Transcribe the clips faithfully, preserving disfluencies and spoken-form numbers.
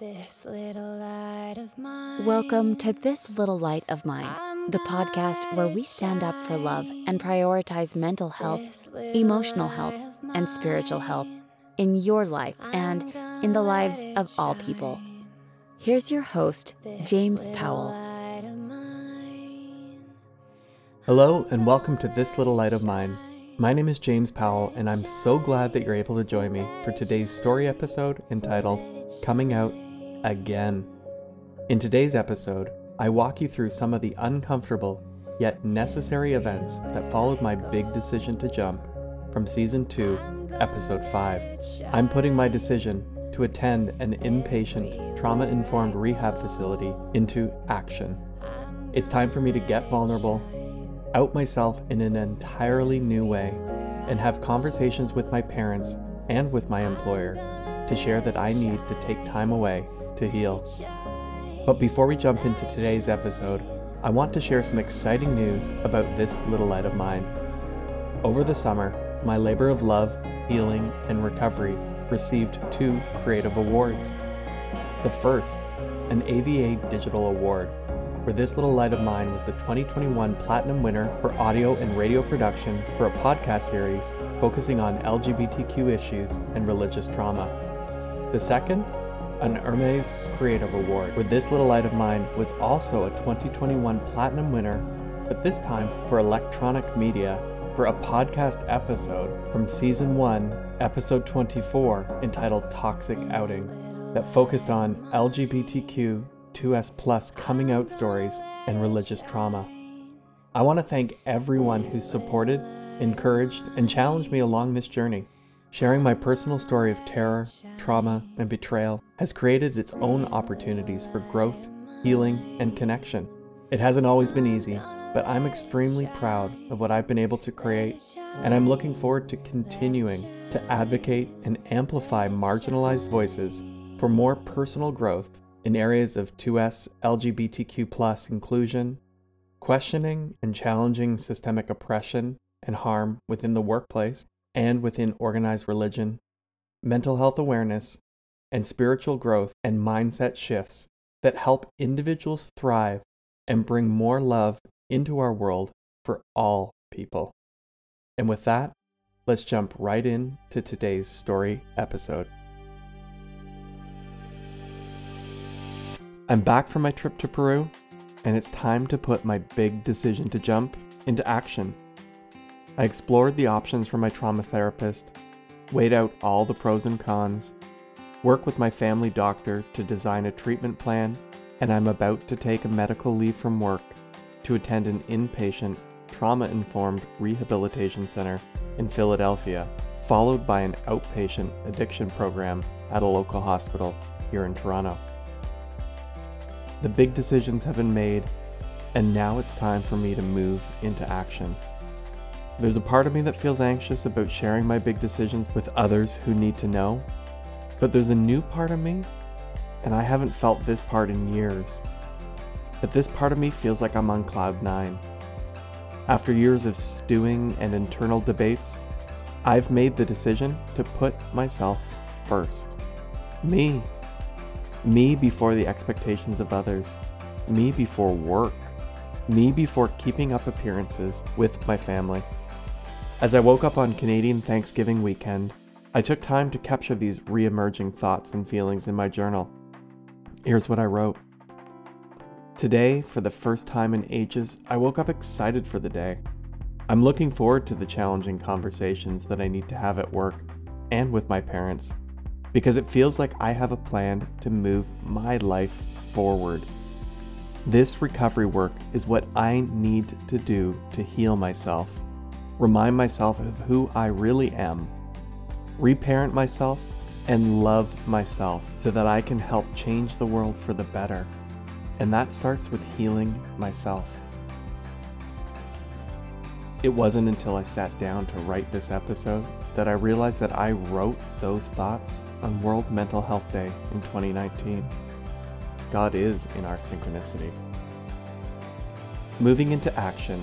This little light of mine. Welcome to This Little Light of Mine, the podcast where we stand up for love and prioritize mental health, emotional health, and spiritual health in your life and in the lives of all people. Here's your host, James Powell. Hello, and welcome to This Little Light of Mine. My name is James Powell, and I'm so glad that you're able to join me for today's story episode entitled Coming Out Again. In today's episode, I walk you through some of the uncomfortable yet necessary events that followed my big decision to jump from season two, episode five. I'm putting my decision to attend an inpatient, trauma-informed rehab facility into action. It's time for me to get vulnerable, out myself in an entirely new way, and have conversations with my parents and with my employer to share that I need to take time away to heal. But before we jump into today's episode, I want to share some exciting news about This Little Light of Mine. Over the summer, my labor of love, healing, and recovery received two creative awards. The first, an A V A Digital Award, where This Little Light of Mine was the twenty twenty-one Platinum winner for audio and radio production for a podcast series focusing on L G B T Q issues and religious trauma. The second, an Hermes Creative Award, where This Little Light of Mine was also a twenty twenty-one Platinum winner, but this time for electronic media, for a podcast episode from season one, episode twenty-four, entitled Toxic Outing, that focused on L G B T Q two S plus coming out stories and religious trauma. I want to thank everyone who supported, encouraged, and challenged me along this journey. Sharing my personal story of terror, trauma, and betrayal has created its own opportunities for growth, healing, and connection. It hasn't always been easy, but I'm extremely proud of what I've been able to create, and I'm looking forward to continuing to advocate and amplify marginalized voices for more personal growth in areas of two S L G B T Q plus inclusion, questioning and challenging systemic oppression and harm within the workplace, and within organized religion, mental health awareness, and spiritual growth and mindset shifts that help individuals thrive and bring more love into our world for all people. And with that, let's jump right in to today's story episode. I'm back from my trip to Peru, and it's time to put my big decision to jump into action. I explored the options for my trauma therapist, weighed out all the pros and cons, worked with my family doctor to design a treatment plan, and I'm about to take a medical leave from work to attend an inpatient, trauma-informed rehabilitation center in Philadelphia, followed by an outpatient addiction program at a local hospital here in Toronto. The big decisions have been made, and now it's time for me to move into action. There's a part of me that feels anxious about sharing my big decisions with others who need to know, but there's a new part of me, and I haven't felt this part in years. But this part of me feels like I'm on cloud nine. After years of stewing and internal debates, I've made the decision to put myself first. Me. Me before the expectations of others. Me before work. Me before keeping up appearances with my family. As I woke up on Canadian Thanksgiving weekend, I took time to capture these re-emerging thoughts and feelings in my journal. Here's what I wrote. Today, for the first time in ages, I woke up excited for the day. I'm looking forward to the challenging conversations that I need to have at work and with my parents, because it feels like I have a plan to move my life forward. This recovery work is what I need to do to heal myself, remind myself of who I really am, reparent myself, and love myself so that I can help change the world for the better. And that starts with healing myself. It wasn't until I sat down to write this episode that I realized that I wrote those thoughts on World Mental Health Day in twenty nineteen. God is in our synchronicity. Moving into action,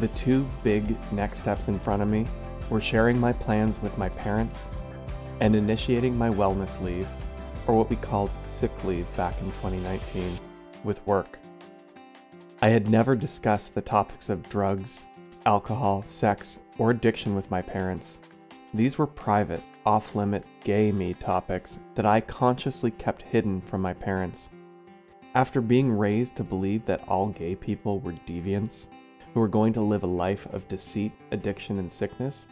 the two big next steps in front of me were sharing my plans with my parents and initiating my wellness leave or what we called sick leave back in twenty nineteen, with work. I had never discussed the topics of drugs, alcohol, sex, or addiction with my parents. These were private, off-limit, gay-me topics that I consciously kept hidden from my parents. After being raised to believe that all gay people were deviants, who were going to live a life of deceit, addiction, and sickness,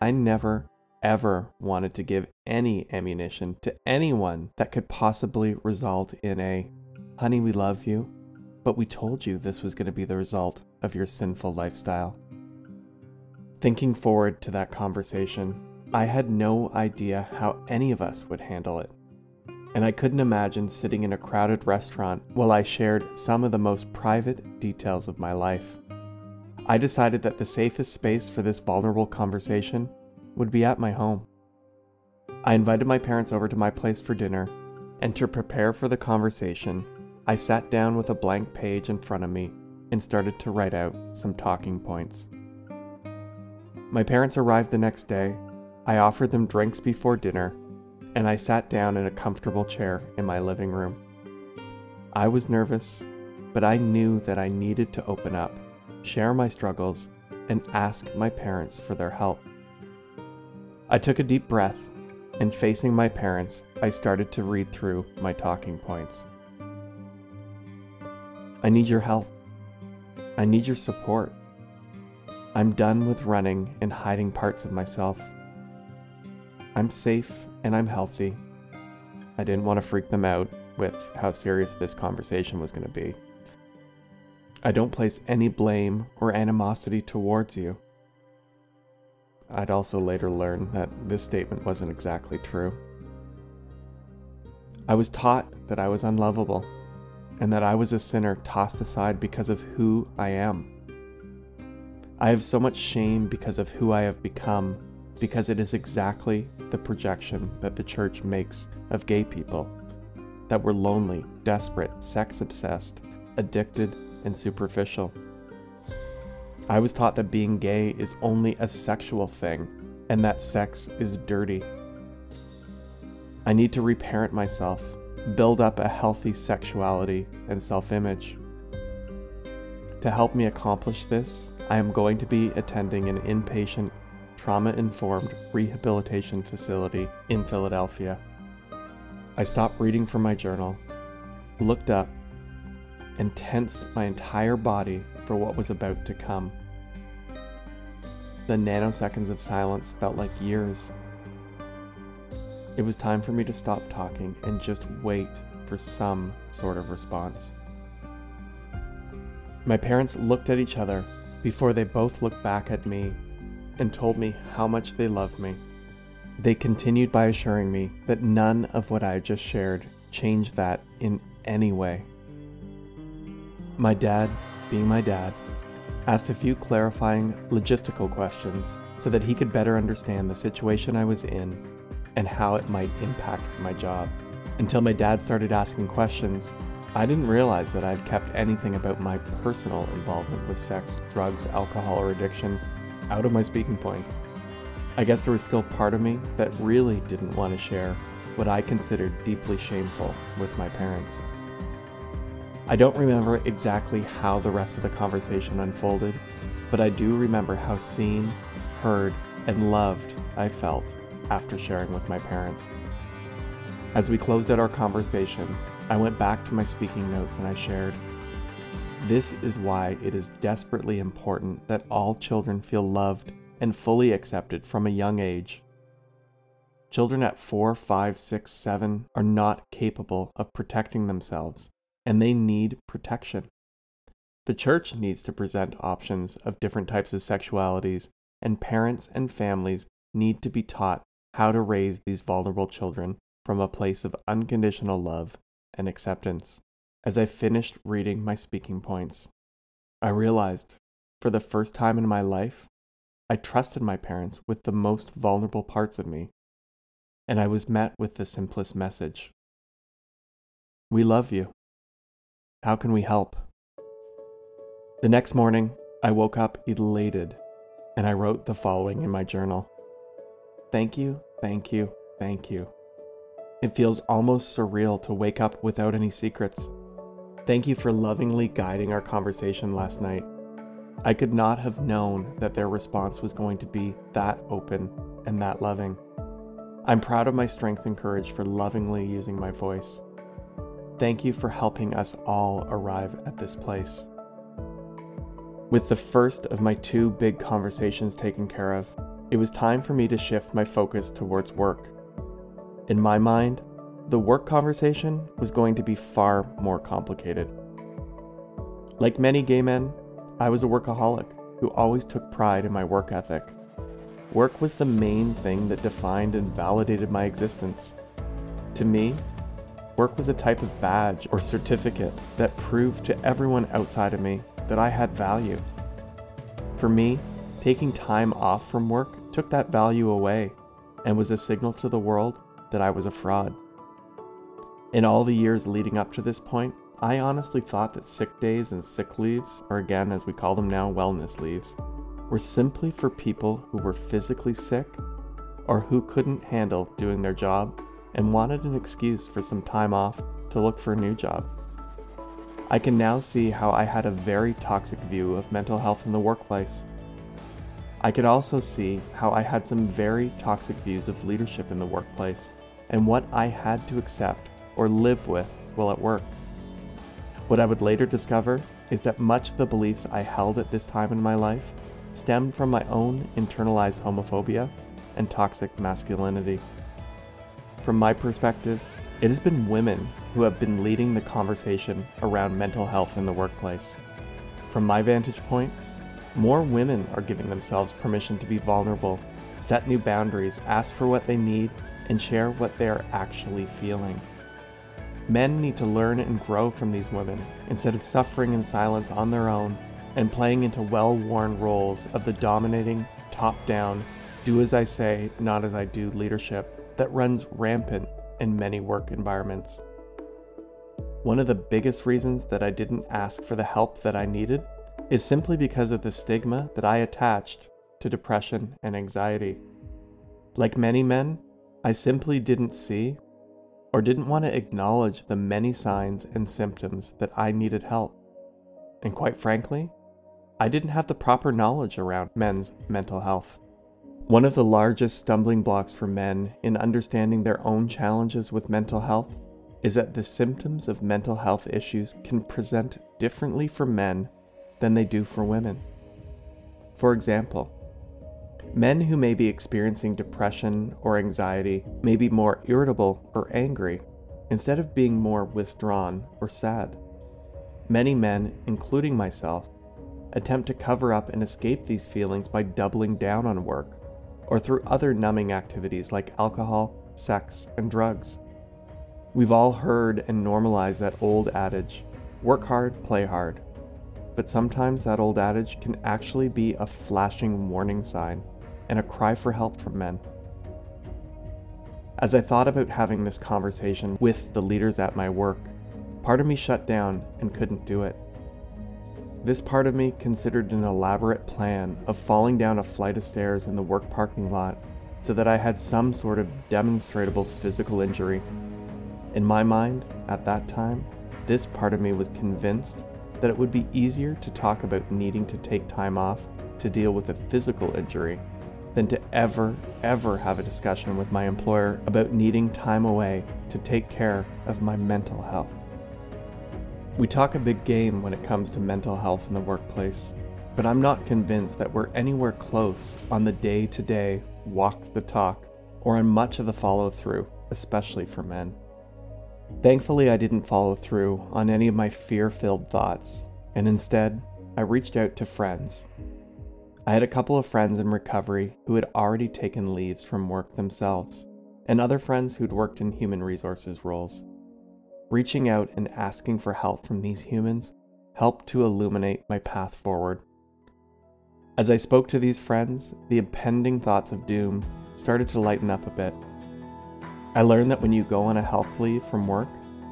I never, ever wanted to give any ammunition to anyone that could possibly result in a, honey, we love you, but we told you this was going to be the result of your sinful lifestyle. Thinking forward to that conversation, I had no idea how any of us would handle it. And I couldn't imagine sitting in a crowded restaurant while I shared some of the most private details of my life. I decided that the safest space for this vulnerable conversation would be at my home. I invited my parents over to my place for dinner, and to prepare for the conversation, I sat down with a blank page in front of me and started to write out some talking points. My parents arrived the next day. I offered them drinks before dinner, and I sat down in a comfortable chair in my living room. I was nervous, but I knew that I needed to open up, share my struggles, and ask my parents for their help. I took a deep breath, and facing my parents, I started to read through my talking points. I need your help. I need your support. I'm done with running and hiding parts of myself. I'm safe and I'm healthy. I didn't want to freak them out with how serious this conversation was going to be. I don't place any blame or animosity towards you. I'd also later learn that this statement wasn't exactly true. I was taught that I was unlovable and that I was a sinner tossed aside because of who I am. I have so much shame because of who I have become, because it is exactly the projection that the church makes of gay people, that we're lonely, desperate, sex-obsessed, addicted, and superficial. I was taught that being gay is only a sexual thing, and that sex is dirty. I need to reparent myself, build up a healthy sexuality and self-image. To help me accomplish this, I am going to be attending an inpatient trauma-informed rehabilitation facility in Philadelphia. I stopped reading from my journal, looked up, and tensed my entire body for what was about to come. The nanoseconds of silence felt like years. It was time for me to stop talking and just wait for some sort of response. My parents looked at each other before they both looked back at me and told me how much they loved me. They continued by assuring me that none of what I just shared changed that in any way. My dad, being my dad, asked a few clarifying logistical questions so that he could better understand the situation I was in and how it might impact my job. Until my dad started asking questions, I didn't realize that I'd kept anything about my personal involvement with sex, drugs, alcohol, or addiction out of my speaking points. I guess there was still part of me that really didn't want to share what I considered deeply shameful with my parents. I don't remember exactly how the rest of the conversation unfolded, but I do remember how seen, heard, and loved I felt after sharing with my parents. As we closed out our conversation, I went back to my speaking notes and I shared, "This is why it is desperately important that all children feel loved and fully accepted from a young age. Children at four, five, six, seven are not capable of protecting themselves, and they need protection. The church needs to present options of different types of sexualities, and parents and families need to be taught how to raise these vulnerable children from a place of unconditional love and acceptance." As I finished reading my speaking points, I realized, for the first time in my life, I trusted my parents with the most vulnerable parts of me, and I was met with the simplest message. We love you. How can we help? The next morning, I woke up elated, and I wrote the following in my journal. Thank you, thank you, thank you. It feels almost surreal to wake up without any secrets. Thank you for lovingly guiding our conversation last night. I could not have known that their response was going to be that open and that loving. I'm proud of my strength and courage for lovingly using my voice. Thank you for helping us all arrive at this place. With the first of my two big conversations taken care of, it was time for me to shift my focus towards work. In my mind, the work conversation was going to be far more complicated. Like many gay men, I was a workaholic who always took pride in my work ethic. Work was the main thing that defined and validated my existence. To me, work was a type of badge or certificate that proved to everyone outside of me that I had value. For me, taking time off from work took that value away and was a signal to the world that I was a fraud. In all the years leading up to this point, I honestly thought that sick days and sick leaves, or again as we call them now, wellness leaves, were simply for people who were physically sick or who couldn't handle doing their job and wanted an excuse for some time off to look for a new job. I can now see how I had a very toxic view of mental health in the workplace. I could also see how I had some very toxic views of leadership in the workplace and what I had to accept or live with while at work. What I would later discover is that much of the beliefs I held at this time in my life stemmed from my own internalized homophobia and toxic masculinity. From my perspective, it has been women who have been leading the conversation around mental health in the workplace. From my vantage point, more women are giving themselves permission to be vulnerable, set new boundaries, ask for what they need, and share what they are actually feeling. Men need to learn and grow from these women instead of suffering in silence on their own and playing into well-worn roles of the dominating, top-down, do-as-I-say, not-as-I-do leadership that runs rampant in many work environments. One of the biggest reasons that I didn't ask for the help that I needed is simply because of the stigma that I attached to depression and anxiety. Like many men, I simply didn't see or didn't want to acknowledge the many signs and symptoms that I needed help. And quite frankly, I didn't have the proper knowledge around men's mental health. One of the largest stumbling blocks for men in understanding their own challenges with mental health is that the symptoms of mental health issues can present differently for men than they do for women. For example, men who may be experiencing depression or anxiety may be more irritable or angry instead of being more withdrawn or sad. Many men, including myself, attempt to cover up and escape these feelings by doubling down on work, or through other numbing activities like alcohol, sex, and drugs. We've all heard and normalized that old adage, work hard, play hard. But sometimes that old adage can actually be a flashing warning sign and a cry for help from men. As I thought about having this conversation with the leaders at my work, part of me shut down and couldn't do it. This part of me considered an elaborate plan of falling down a flight of stairs in the work parking lot so that I had some sort of demonstrable physical injury. In my mind, at that time, this part of me was convinced that it would be easier to talk about needing to take time off to deal with a physical injury than to ever, ever have a discussion with my employer about needing time away to take care of my mental health. We talk a big game when it comes to mental health in the workplace, but I'm not convinced that we're anywhere close on the day-to-day, walk the talk, or on much of the follow-through, especially for men. Thankfully, I didn't follow through on any of my fear-filled thoughts, and instead, I reached out to friends. I had a couple of friends in recovery who had already taken leaves from work themselves, and other friends who'd worked in human resources roles. Reaching out and asking for help from these humans helped to illuminate my path forward. As I spoke to these friends, the impending thoughts of doom started to lighten up a bit. I learned that when you go on a health leave from work,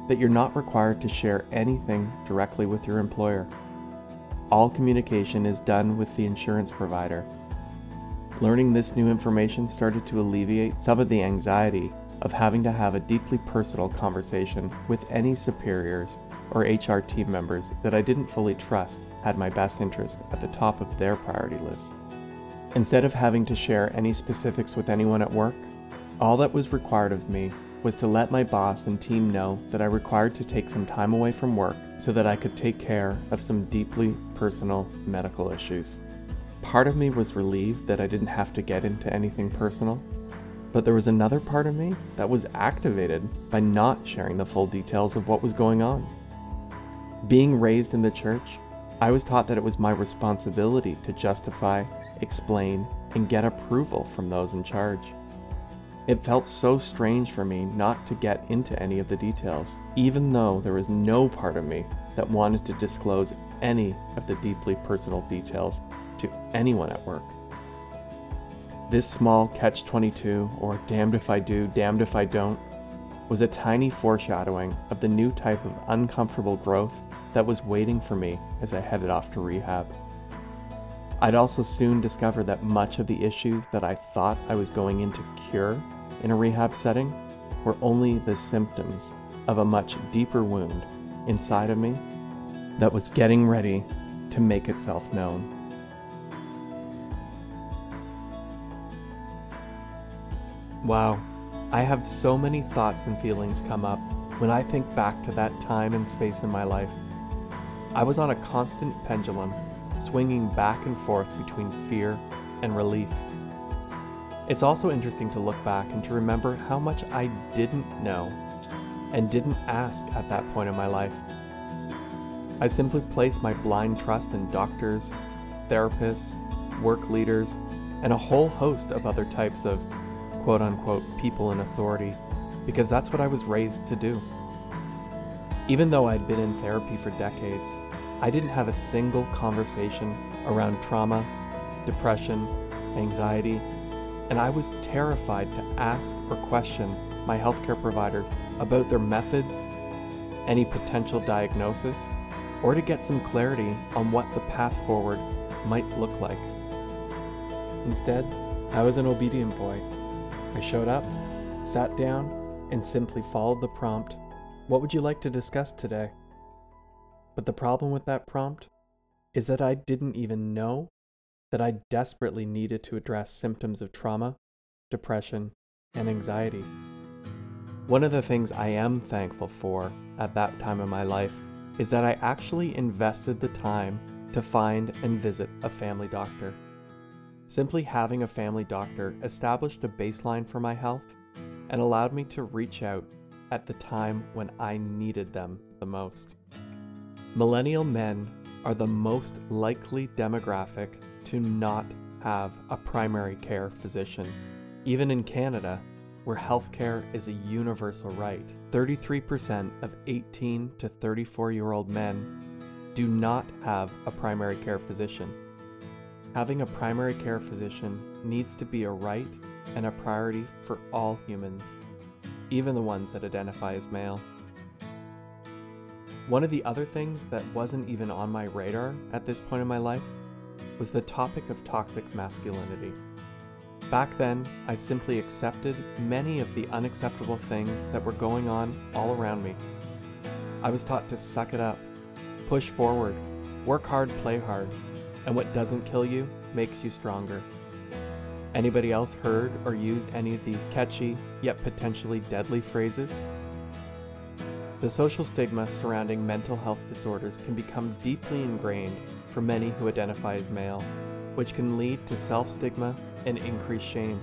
that you're not required to share anything directly with your employer. All communication is done with the insurance provider. Learning this new information started to alleviate some of the anxiety of having to have a deeply personal conversation with any superiors or H R team members that I didn't fully trust had my best interest at the top of their priority list. Instead of having to share any specifics with anyone at work, all that was required of me was to let my boss and team know that I required to take some time away from work so that I could take care of some deeply personal medical issues. Part of me was relieved that I didn't have to get into anything personal, but there was another part of me that was activated by not sharing the full details of what was going on. Being raised in the church, I was taught that it was my responsibility to justify, explain, and get approval from those in charge. It felt so strange for me not to get into any of the details, even though there was no part of me that wanted to disclose any of the deeply personal details to anyone at work. This small catch twenty-two, or damned if I do, damned if I don't, was a tiny foreshadowing of the new type of uncomfortable growth that was waiting for me as I headed off to rehab. I'd also soon discover that much of the issues that I thought I was going in to cure in a rehab setting were only the symptoms of a much deeper wound inside of me that was getting ready to make itself known. Wow, I have so many thoughts and feelings come up when I think back to that time and space in my life. I was on a constant pendulum, swinging back and forth between fear and relief. It's also interesting to look back and to remember how much I didn't know and didn't ask at that point in my life. I simply placed my blind trust in doctors, therapists, work leaders, and a whole host of other types of quote-unquote people in authority, because that's what I was raised to do. Even though I'd been in therapy for decades, I didn't have a single conversation around trauma, depression, anxiety, and I was terrified to ask or question my healthcare providers about their methods, any potential diagnosis, or to get some clarity on what the path forward might look like. Instead, I was an obedient boy. I showed up, sat down, and simply followed the prompt, "What would you like to discuss today?" But the problem with that prompt is that I didn't even know that I desperately needed to address symptoms of trauma, depression, and anxiety. One of the things I am thankful for at that time in my life is that I actually invested the time to find and visit a family doctor. Simply having a family doctor established a baseline for my health and allowed me to reach out at the time when I needed them the most. Millennial men are the most likely demographic to not have a primary care physician. Even in Canada, where healthcare is a universal right, thirty-three percent of eighteen to thirty-four-year-old men do not have a primary care physician. Having a primary care physician needs to be a right and a priority for all humans, even the ones that identify as male. One of the other things that wasn't even on my radar at this point in my life was the topic of toxic masculinity. Back then, I simply accepted many of the unacceptable things that were going on all around me. I was taught to suck it up, push forward, work hard, play hard. And what doesn't kill you makes you stronger. Anybody else heard or used any of these catchy yet potentially deadly phrases? The social stigma surrounding mental health disorders can become deeply ingrained for many who identify as male, which can lead to self-stigma and increased shame.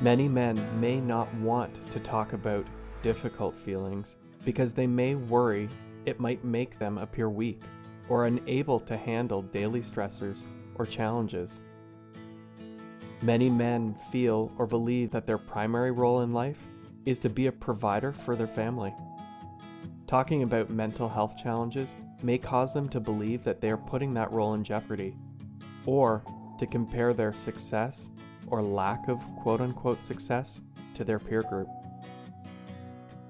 Many men may not want to talk about difficult feelings because they may worry it might make them appear weak or unable to handle daily stressors or challenges. Many men feel or believe that their primary role in life is to be a provider for their family. Talking about mental health challenges may cause them to believe that they are putting that role in jeopardy, or to compare their success or lack of quote-unquote success to their peer group.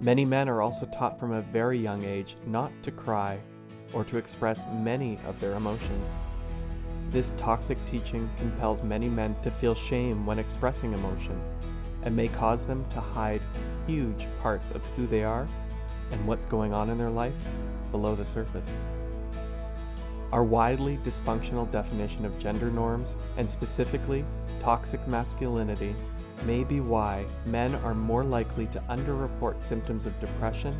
Many men are also taught from a very young age not to cry or to express many of their emotions. This toxic teaching compels many men to feel shame when expressing emotion, and may cause them to hide huge parts of who they are and what's going on in their life below the surface. Our widely dysfunctional definition of gender norms, and specifically toxic masculinity, may be why men are more likely to underreport symptoms of depression,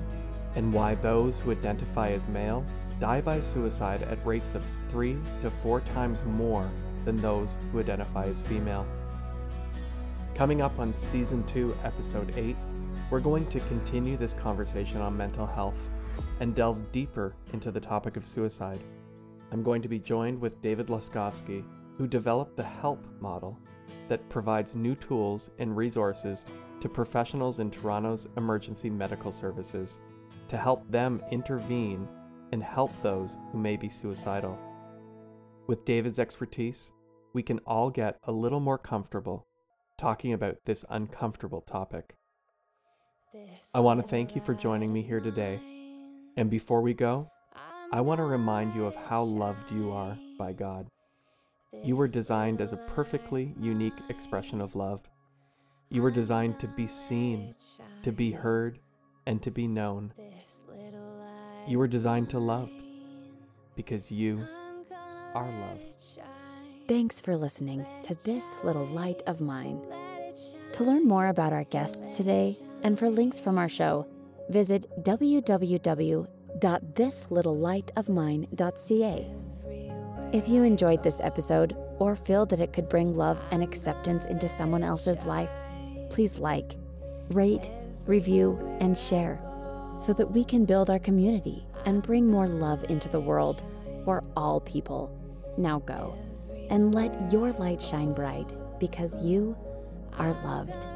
and why those who identify as male die by suicide at rates of three to four times more than those who identify as female. Coming up on Season two, Episode eight, we're going to continue this conversation on mental health and delve deeper into the topic of suicide. I'm going to be joined with David Laskofsky, who developed the HELP model that provides new tools and resources to professionals in Toronto's emergency medical services to help them intervene and help those who may be suicidal. With David's expertise, we can all get a little more comfortable talking about this uncomfortable topic. I want to thank you for joining me here today. And before we go, I want to remind you of how loved you are by God. You were designed as a perfectly unique expression of love. You were designed to be seen, to be heard, and to be known. You were designed to love, because you are love. Thanks for listening to this little light of mine. To learn more about our guests today and for links from our show, visit w w w dot this little light of mine dot c a. If you enjoyed this episode or feel that it could bring love and acceptance into someone else's life, please like, rate, review, and share so that we can build our community and bring more love into the world for all people. Now go and let your light shine bright, because you are loved.